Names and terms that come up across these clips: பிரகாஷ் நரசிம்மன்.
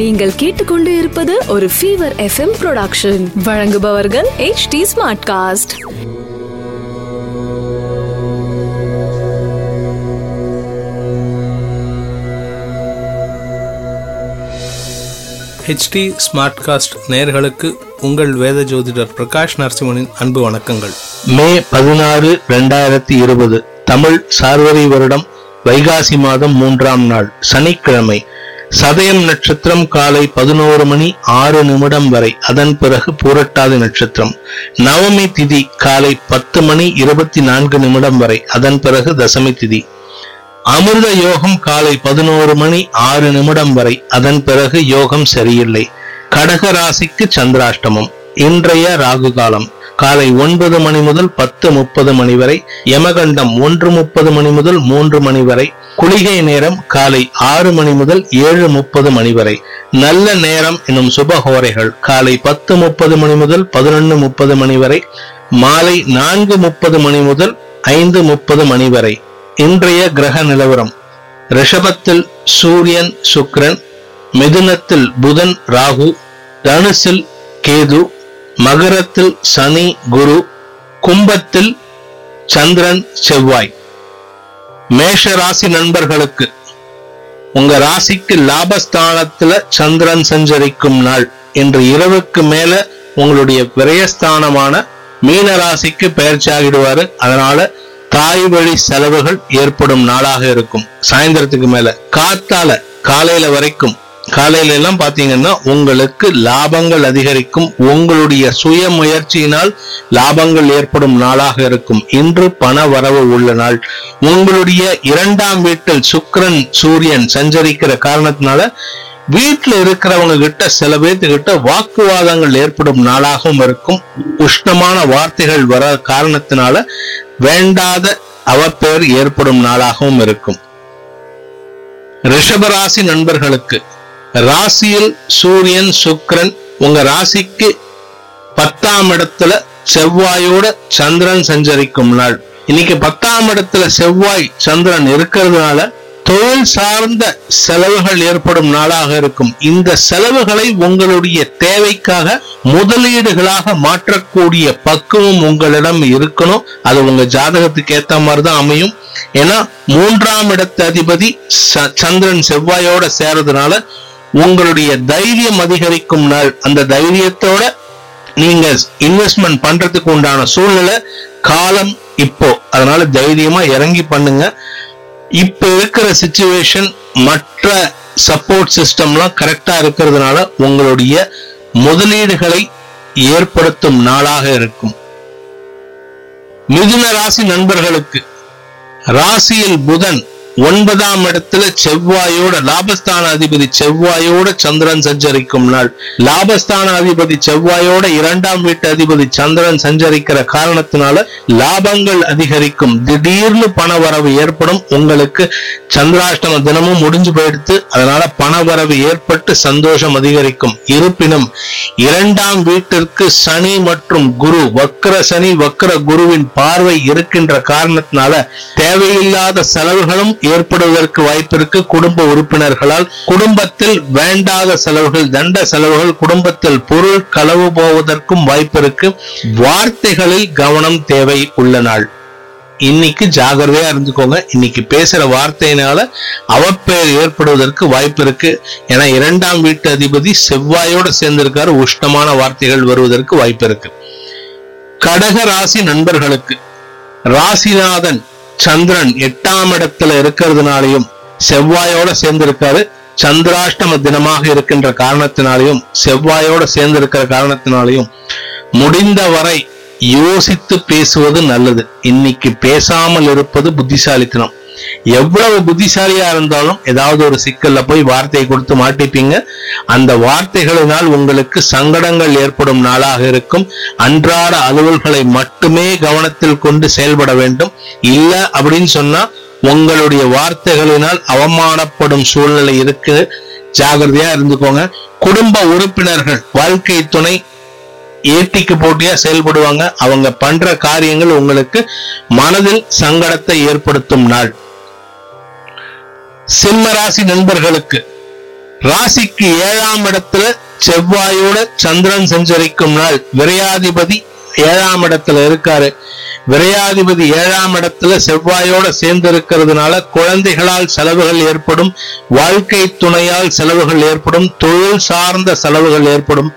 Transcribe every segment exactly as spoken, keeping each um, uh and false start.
நீங்கள் கேட்டுக்கொண்டு இருப்பது ஒரு ஃபீவர் எஃப்எம் ப்ரொடக்ஷன். வழங்குபவர்கள் HD Smartcast. HD Smartcast நேயர்களுக்கு உங்கள் வேத ஜோதிடர் பிரகாஷ் நரசிம்மனின் அன்பு வணக்கங்கள். மே பதினாறு இரண்டாயிரத்தி இருபது தமிழ் சார்வரி வருடம் வைகாசி மாதம் மூன்றாம் நாள் சனிக்கிழமை. சதயம் நட்சத்திரம் காலை பதினோரு மணி ஆறு நிமிடம் வரை, அதன் பிறகு பூரட்டாதி நட்சத்திரம். நவமி திதி காலை பத்து மணி இருபத்தி நான்கு நிமிடம் வரை, அதன் பிறகு தசமி திதி. அமிர்த யோகம் காலை பதினோரு மணி ஆறு நிமிடம் வரை, அதன் பிறகு யோகம் சரியில்லை. கடக ராசிக்கு சந்திராஷ்டமம். இன்றைய ராகு காலம் காலை ஒன்பது மணி முதல் பத்து முப்பது மணி வரை, யமகண்டம் ஒன்று முப்பது மணி முதல் மூன்று மணி வரை, குளிகை நேரம் காலை ஆறு மணி முதல் ஏழு முப்பது மணி வரை, நல்ல நேரம் எனும் சுபஹோரைகள் காலை பத்து முப்பது மணி முதல் பதினொன்று முப்பது மணி வரை, மாலை நான்கு முப்பது மணி முதல் ஐந்து முப்பது மணி வரை. இன்றைய கிரக நிலவரம்: ரிஷபத்தில் சூரியன் சுக்கிரன், மிதுனத்தில் புதன் ராகு, தனுசில் கேது, மகரத்தில் சனி குரு, கும்பத்தில் சந்திரன் செவ்வாய். மேஷ ராசி நண்பர்களுக்கு உங்க ராசிக்கு லாபஸ்தானத்துல சந்திரன் சஞ்சரிக்கும் நாள். இன்று இரவுக்கு மேல உங்களுடைய விரயஸ்தானமான மீன ராசிக்கு பெயர்ச்சியாகிடுவாரு. அதனால தாய் வழி செலவுகள் ஏற்படும் நாளாக இருக்கும். சாயந்தரத்துக்கு மேல காத்தால காலையில வரைக்கும் காலையில எல்லாம் பாத்தீங்கன்னா உங்களுக்கு லாபங்கள் அதிகரிக்கும். உங்களுடைய சுய முயற்சியினால் லாபங்கள் ஏற்படும் நாளாக இருக்கும். இன்று பண வரவு உள்ள நாள். உங்களுடைய இரண்டாம் வீட்டில் சுக்கிரன் சூரியன் சஞ்சரிக்கிற காரணத்தினால வீட்டுல இருக்கிறவங்க கிட்ட சில பேர்த்துக்கிட்ட வாக்குவாதங்கள் ஏற்படும் நாளாகவும் இருக்கும். உஷ்ணமான வார்த்தைகள் வர காரணத்தினால வேண்டாத அவப்பெயர் ஏற்படும் நாளாகவும் இருக்கும். ரிஷபராசி நண்பர்களுக்கு ராசியில் சூரியன் சுக்கிரன், உங்க ராசிக்கு பத்தாம் இடத்துல செவ்வாயோட சந்திரன் சஞ்சரிக்கும் நாள். இன்னைக்கு பத்தாம் இடத்துல செவ்வாய் சந்திரன் இருக்கிறதுனால தொழில் சார்ந்த செலவுகள் ஏற்படும் நாளாக இருக்கும். இந்த செலவுகளை உங்களுடைய தேவைக்காக முதலீடுகளாக மாற்றக்கூடிய பக்குவம் உங்களிடம் இருக்கணும். அது உங்க ஜாதகத்துக்கு ஏத்த மாதிரிதான் அமையும். ஏன்னா மூன்றாம் இடத்து அதிபதி சந்திரன் செவ்வாயோட சேர்றதுனால உங்களுடைய தைரியம் அதிகரிக்கும் நாள். அந்த தைரியத்தோட நீங்க இன்வெஸ்ட்மெண்ட் பண்றதுக்கு உண்டான சூழ்நிலை காலம் இப்போ. அதனால தைரியமா இறங்கி பண்ணுங்க. இப்ப இருக்கிற சிச்சுவேஷன் மற்ற சப்போர்ட் சிஸ்டம்லாம் கரெக்டா இருக்கிறதுனால உங்களுடைய முதலீடுகளை ஏற்படுத்தும் நாளாக இருக்கும். மிதுன ராசி நண்பர்களுக்கு ராசியில் புதன் ஒன்பதாம் இடத்துல செவ்வாயோட லாபஸ்தான அதிபதி செவ்வாயோட சந்திரன் சஞ்சரிக்கும் நாள். லாபஸ்தான அதிபதி செவ்வாயோட இரண்டாம் வீட்டு அதிபதி சந்திரன் சஞ்சரிக்கிற காரணத்தினால லாபங்கள் அதிகரிக்கும். திடீர்னு பண வரவு ஏற்படும். உங்களுக்கு சந்திராஷ்டம தினமும் முடிஞ்சு போயிடுத்து. அதனால பண வரவு ஏற்பட்டு சந்தோஷம் அதிகரிக்கும். இருப்பினும் இரண்டாம் வீட்டிற்கு சனி மற்றும் குரு வக்ர சனி வக்ர குருவின் பார்வை இருக்கின்ற காரணத்தினால தேவையில்லாத செலவுகளும் ஏற்படுவதற்கு வாய்ப்பிருக்கு. குடும்ப உறுப்பினர்களால் குடும்பத்தில் வேண்டாத செலவுகள் தண்ட செலவுகள் குடும்பத்தில் பொருள் களவு போவதற்கும் வாய்ப்பிருக்கு. வார்த்தைகளில் கவனம் தேவை உள்ள நாள். இன்னைக்கு ஜாகிரதையா இருந்துக்கோங்க. இன்னைக்கு பேசுற வார்த்தையினால அவப்பெயர் ஏற்படுவதற்கு வாய்ப்பு இருக்கு. ஏன்னா இரண்டாம் வீட்டு அதிபதி செவ்வாயோட சேர்ந்திருக்காரு. உஷ்ணமான வார்த்தைகள் வருவதற்கு வாய்ப்பு இருக்கு. கடக ராசி நண்பர்களுக்கு ராசிநாதன் சந்திரன் எட்டாம் இடத்துல இருக்கிறதுனாலையும் செவ்வாயோட சேர்ந்திருக்காரு. சந்திராஷ்டம தினமாக இருக்கின்ற காரணத்தினாலையும் செவ்வாயோட சேர்ந்திருக்கிற காரணத்தினாலையும் முடிந்த வரை யோசித்து பேசுவது நல்லது. இன்னைக்கு பேசாமல் இருப்பது புத்திசாலித்தனம். எவ்வளவு புத்திசாலியா இருந்தாலும் ஏதாவது ஒரு சிக்கல்ல போய் வார்த்தை கொடுத்து மாட்டிப்பீங்க. அந்த வார்த்தைகளினால் உங்களுக்கு சங்கடங்கள் ஏற்படும் நாளாக இருக்கும். அன்றாட அலுவல்களை மட்டுமே கவனத்தில் கொண்டு செயல்பட வேண்டும். இல்ல அப்படின்னு சொன்னா உங்களுடைய வார்த்தைகளினால் அவமானப்படும் சூழ்நிலை இருக்கு. ஜாகிரதையா இருந்துக்கோங்க. குடும்ப உறுப்பினர்கள் வாழ்க்கை துணை ஏட்டிக்கு போட்டியா செயல்படுவாங்க. அவங்க பண்ற காரியங்கள் உங்களுக்கு மனதில் சங்கடத்தை ஏற்படுத்தும் நாள். சிம்ம ராசி நண்பர்களுக்கு ராசிக்கு ஏழாம் இடத்துல செவ்வாயோட சந்திரன் சஞ்சரிக்கும் நாள். விரையாதிபதி ஏழாம் இடத்துல இருக்காரு. விரையாதிபதி ஏழாம் இடத்துல செவ்வாயோட சேர்ந்து இருக்கிறதுனால குழந்தைகளால் செலவுகள் ஏற்படும், வாழ்க்கை துணையால் செலவுகள் ஏற்படும், தொழில் சார்ந்த செலவுகள் ஏற்படும்.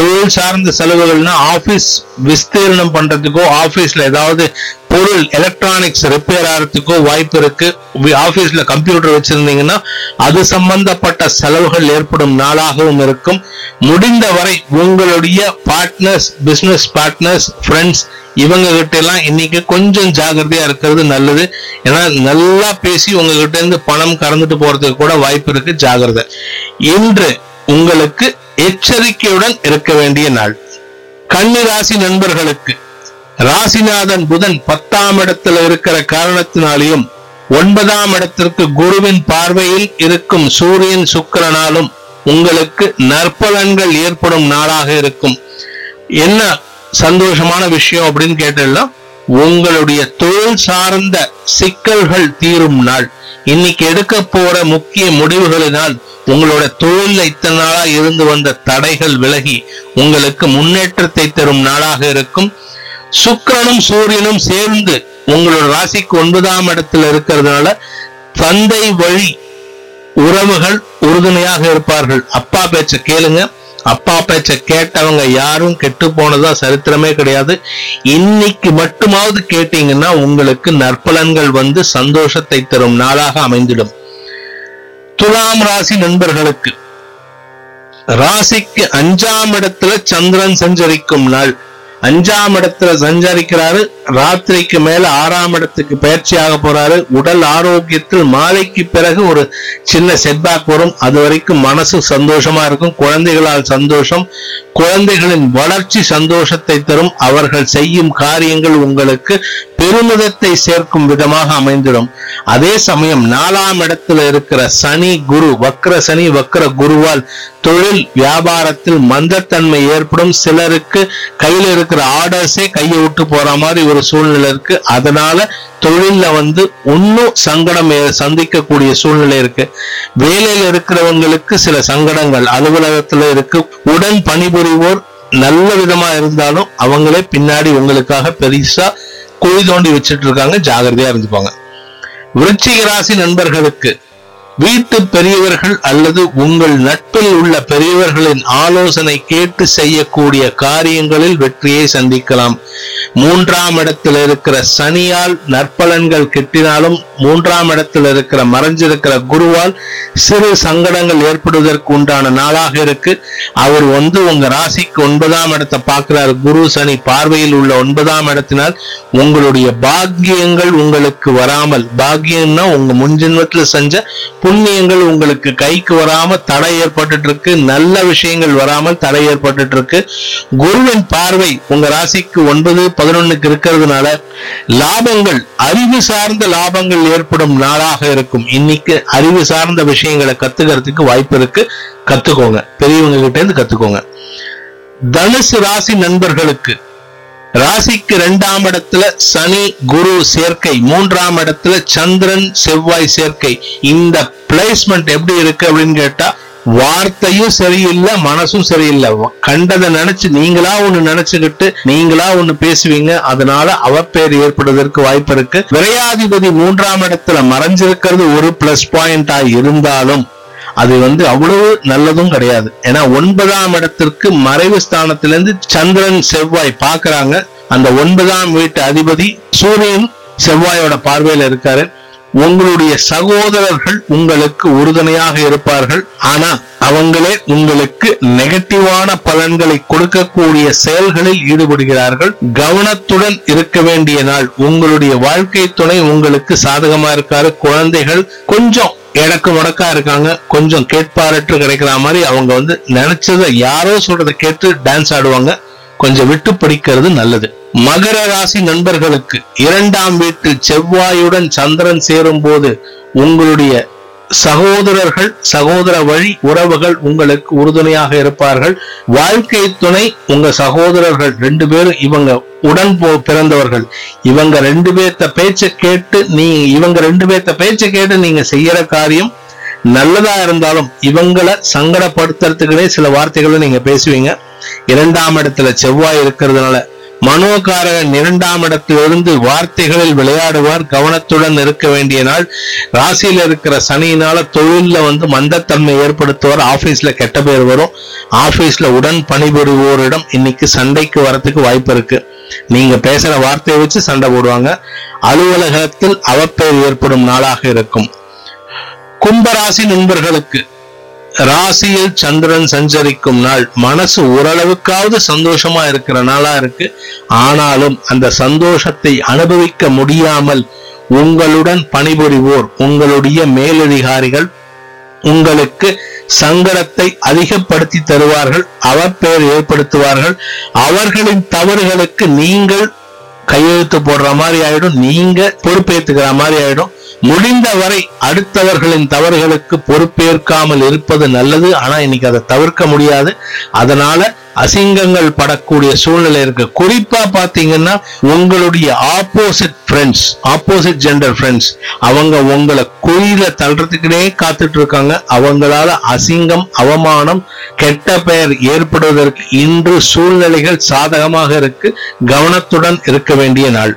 தொழில் சார்ந்த செலவுகள்னா ஆபீஸ் விஸ்தீர்ணம் பண்றதுக்கோ, ஆபீஸ்ல ஏதாவது பொருள் எலக்ட்ரானிக்ஸ் ரிப்பேர் ஆகிறதுக்கோ வாய்ப்பு இருக்கு. ஆபீஸ்ல கம்ப்யூட்டர் வச்சிருந்தீங்கன்னா அது சம்பந்தப்பட்ட செலவுகள் ஏற்படும் நாளாகவும் இருக்கும். முடிந்தவரை உங்களுடைய பார்ட்னர்ஸ், பிசினஸ் பார்ட்னர்ஸ், ஃப்ரெண்ட்ஸ் இவங்க கிட்ட எல்லாம் இன்னைக்கு கொஞ்சம் ஜாகிரதையா இருக்கிறது நல்லது. ஏன்னா நல்லா பேசி உங்ககிட்ட இருந்து பணம் கறந்துட்டு போறதுக்கு கூட வாய்ப்பு இருக்கு. ஜாகிரதை. இன்று உங்களுக்கு எச்சரிக்கையுடன் இருக்க வேண்டிய நாள். கன்னி ராசி நண்பர்களுக்கு ராசிநாதன் புதன் பத்தாம் இடத்துல இருக்கிற காரணத்தினாலேயும் ஒன்பதாம் இடத்திற்கு குருவின் பார்வையில் இருக்கும் சூரியன் சுக்கிரனாலும் உங்களுக்கு நற்பலன்கள் ஏற்படும் நாளாக இருக்கும். என்ன சந்தோஷமான விஷயம் அப்படின்னு கேட்டா, உங்களுடைய தொழில் சார்ந்த சிக்கல்கள் தீரும் நாள். இன்னைக்கு எடுக்க போற முக்கிய முடிவுகளினால் உங்களோட தொழில இத்தனை நாளா இருந்து வந்த தடைகள் விலகி உங்களுக்கு முன்னேற்றத்தை தரும் நாளாக இருக்கும். சுக்கிரனும் சூரியனும் சேர்ந்து உங்களோட ராசிக்கு ஒன்பதாம் இடத்துல இருக்கிறதுனால தந்தை வழி உறவுகள் உறுதுணையாக இருப்பார்கள். அப்பா பேச்ச கேளுங்க. அப்பா பேச்ச கேட்டவங்க யாரும் கெட்டு போனதா சரித்திரமே கிடையாது. இன்னைக்கு மட்டுமாவது கேட்டீங்கன்னா உங்களுக்கு நற்பலன்கள் வந்து சந்தோஷத்தை தரும் நாளாக அமைந்திடும். துலாம் ராசி நண்பர்களுக்கு ராசிக்கு அஞ்சாம் இடத்துல சந்திரன் சஞ்சரிக்கும் நாள். அஞ்சாம் இடத்துல சஞ்சரிக்கிறாரு. ராத்திரிக்கு மேல ஆறாம் இடத்துக்கு பயிற்சியாக போறாரு. உடல் ஆரோக்கியத்தில் மாலைக்கு பிறகு ஒரு சின்ன செட்பேக் வரும். அது வரைக்கும் மனசு சந்தோஷமா இருக்கும். குழந்தைகளால் சந்தோஷம், குழந்தைகளின் வளர்ச்சி சந்தோஷத்தை தரும். அவர்கள் செய்யும் காரியங்கள் உங்களுக்கு பெருமிதத்தை சேர்க்கும் விதமாக அமைந்திடும். அதே சமயம் நாலாம் இடத்துல இருக்கிற சனி குரு, வக்ர சனி வக்ர குருவால் தொழில் வியாபாரத்தில் மந்தத்தன்மை ஏற்படும். சிலருக்கு கையில் இருக்கிற ஆர்டர்ஸே கையை விட்டு போற மாதிரி ஒரு சூழ்நிலை இருக்கு. அதனால தொழில வந்து இன்னும் சங்கடம் சந்திக்கக்கூடிய சூழ்நிலை இருக்கு. வேலையில இருக்கிறவங்களுக்கு சில சங்கடங்கள் அலுவலகத்துல இருக்கு. உடன் பணிபுரிவோர் நல்ல விதமா இருந்தாலும் அவங்களே பின்னாடி உங்களுக்காக பெருசா குழி தோண்டி வச்சுட்டு இருக்காங்க. ஜாகிரதையா இருந்துப்பாங்க. விருச்சிக ராசி நண்பர்களுக்கு வீட்டு பெரியவர்கள் அல்லது உங்கள் நட்பில் உள்ள பெரியவர்களின் ஆலோசனை கேட்டு செய்யக்கூடிய காரியங்களில் வெற்றியை சந்திக்கலாம். மூன்றாம் இடத்தில் இருக்கிற சனியால் நற்பலன்கள் கிட்டினாலும் மூன்றாம் இடத்தில் இருக்கிற மறைஞ்சிருக்கிற குருவால் சிறு சங்கடங்கள் ஏற்படுவதற்கு உண்டான நாளாக இருக்கு. அவர் வந்து உங்க ராசிக்கு ஒன்பதாம் இடத்தை பார்க்கிறார். குரு சனி பார்வையில் உள்ள ஒன்பதாம் இடத்தினால் உங்களுடைய பாக்கியங்கள் உங்களுக்கு வராமல், பாக்கியம்னா உங்க முன்ஜென்மத்தில் செஞ்ச புண்ணியங்கள் உங்களுக்கு கைக்கு வராம தடை ஏற்பட்டு இருக்கு. நல்ல விஷயங்கள் வராமல் தடை ஏற்பட்டு இருக்கு. குருவின் பார்வை உங்க ராசிக்கு ஒன்பது பதினொன்னுக்கு இருக்கிறதுனால லாபங்கள், அறிவு சார்ந்த லாபங்கள் ஏற்படும் நாளாக இருக்கும். இன்னைக்கு அறிவு சார்ந்த விஷயங்களை கத்துக்கிறதுக்கு வாய்ப்பு இருக்கு. கத்துக்கோங்க, பெரியவங்க கிட்ட இருந்து கத்துக்கோங்க. தனுசு ராசி நண்பர்களுக்கு ராசிக்கு இரண்டாம் இடத்துல சனி குரு சேர்க்கை, மூன்றாம் இடத்துல சந்திரன் செவ்வாய் சேர்க்கை. இந்த பிளேஸ்மெண்ட் எப்படி இருக்கு அப்படின்னு கேட்டா, வார்த்தையும் சரியில்லை, மனசும் சரியில்லை. கண்டதை நினைச்சு நீங்களா ஒண்ணு நினைச்சுக்கிட்டு நீங்களா ஒண்ணு பேசுவீங்க. அதனால அவப்பேர் ஏற்படுவதற்கு வாய்ப்பு இருக்கு. விரையாதிபதி மூன்றாம் இடத்துல மறைஞ்சிருக்கிறது ஒரு பிளஸ் பாயிண்டா இருந்தாலும் அது வந்து அவ்வளவு நல்லதும் கிடையாது. ஏன்னா ஒன்பதாம் இடத்திற்கு மறைவு ஸ்தானத்திலிருந்து சந்திரன் செவ்வாய் பாக்குறாங்க. அந்த ஒன்பதாம் வீட்டு அதிபதி சூரியன் செவ்வாயோட பார்வையில இருக்காரு. உங்களுடைய சகோதரர்கள் உங்களுக்கு உறுதுணையாக இருப்பார்கள். ஆனா அவங்களே உங்களுக்கு நெகட்டிவான பலன்களை கொடுக்கக்கூடிய செயல்களில் ஈடுபடுகிறார்கள். கவனத்துடன் இருக்க வேண்டிய நாள். உங்களுடைய வாழ்க்கை துணை உங்களுக்கு சாதகமா இருக்காரு. குழந்தைகள் கொஞ்சம் இடக்கு முடக்கா இருக்காங்க. கொஞ்சம் கேட்பாரற்று கிடைக்கிற மாதிரி அவங்க வந்து நினைச்சதை யாரோ சொல்றதை கேட்டு டான்ஸ் ஆடுவாங்க. கொஞ்சம் விட்டு பிடிக்கிறது நல்லது. மகர ராசி நண்பர்களுக்கு இரண்டாம் வீட்டில் செவ்வாயுடன் சந்திரன் சேரும் போது உங்களுடைய சகோதரர்கள், சகோதர வழி உறவுகள் உங்களுக்கு உறுதுணையாக இருப்பார்கள். வாழ்க்கை துணை உங்க சகோதரர்கள் ரெண்டு பேரும் இவங்க உடன் பிறந்தவர்கள். இவங்க ரெண்டு பேர்த்த பேச்சை கேட்டு நீ இவங்க ரெண்டு பேர்த்த பேச்சை கேட்டு நீங்க செய்யற காரியம் நல்லதா இருந்தாலும் இவங்களை சங்கடப்படுத்துறதுக்குனே சில வார்த்தைகளை நீங்க பேசுவீங்க. இரண்டாம் இடத்துல செவ்வாய் இருக்கிறதுனால மனோகாரகன் இரண்டாம் இடத்திலிருந்து வார்த்தைகளில் விளையாடுவார். கவனத்துடன் இருக்க வேண்டிய நாள். ராசியில இருக்கிற சனியினால தொழில வந்து மந்தத்தன்மை ஏற்படுத்துவார். ஆபீஸ்ல கெட்ட பேர் வரும். ஆபீஸ்ல உடன் பணிபுரிவோரிடம் இன்னைக்கு சண்டைக்கு வரத்துக்கு வாய்ப்பு இருக்கு. நீங்க பேசுற வார்த்தையை வச்சு சண்டை போடுவாங்க. அலுவலகத்தில் அவப்பெயர் ஏற்படும் நாளாக இருக்கும். கும்பராசி நண்பர்களுக்கு ராசியில் சந்திரன் சஞ்சரிக்கும் நாள். மனசு ஓரளவுக்காவது சந்தோஷமா இருக்கிற நாளா இருக்கு. ஆனாலும் அந்த சந்தோஷத்தை அனுபவிக்க முடியாமல் உங்களுடன் பணிபுரிவோர், உங்களுடைய மேலதிகாரிகள் உங்களுக்கு சங்கடத்தை அதிகப்படுத்தி தருவார்கள். அவப்பெயர் ஏற்படுத்துவார்கள். அவர்களின் தவறுகளுக்கு நீங்கள் கையெழுத்து போடுற மாதிரி ஆயிடும். நீங்க பொறுப்பேற்றுக்கிற மாதிரி ஆயிடும். முடிந்தவரை அடுத்தவர்களின் தவறுகளுக்கு பொறுப்பேற்காமல் இருப்பது நல்லது. ஆனா இன்னைக்கு அதை தவிர்க்க முடியாது. அதனால அசிங்கங்கள் படக்கூடிய சூழ்நிலை இருக்கு. குறிப்பா பாத்தீங்கன்னா உங்களுடைய opposite friends, opposite gender friends, அவங்க உங்களை குயில தள்ளுறதுக்குனே காத்துட்டு இருக்காங்க. அவங்களால அசிங்கம், அவமானம், கெட்ட பெயர் ஏற்படுவதற்கு இன்று சூழ்நிலைகள் சாதகமாக இருக்கு. கவனத்துடன் இருக்க வேண்டிய நாள்.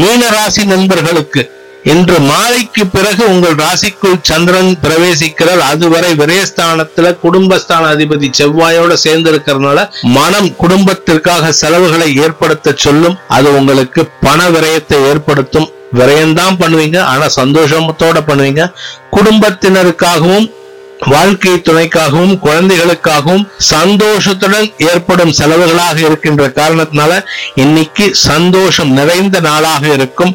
மீனராசி நண்பர்களுக்கு இன்று மாலைக்கு பிறகு உங்கள் ராசிக்குள் சந்திரன் பிரவேசிக்கிறார். அதுவரை விரயஸ்தானத்துல குடும்பஸ்தான அதிபதி செவ்வாயோட சேர்ந்து இருக்கிறதுனால மனம் குடும்பத்திற்காக செலவுகளை ஏற்படுத்த சொல்லும். அது உங்களுக்கு பண விரயத்தை ஏற்படுத்தும். விரயம்தான் பண்ணுவீங்க, ஆனா சந்தோஷத்தோட பண்ணுவீங்க. குடும்பத்தினருக்காகவும் வாழ்க்கை துணைக்காகவும் குழந்தைகளுக்காகவும் சந்தோஷத்துடன் ஏற்படும் செலவுகளாக இருக்கின்ற காரணத்தினால இன்னைக்கு சந்தோஷம் நிறைந்த நாளாக இருக்கும்.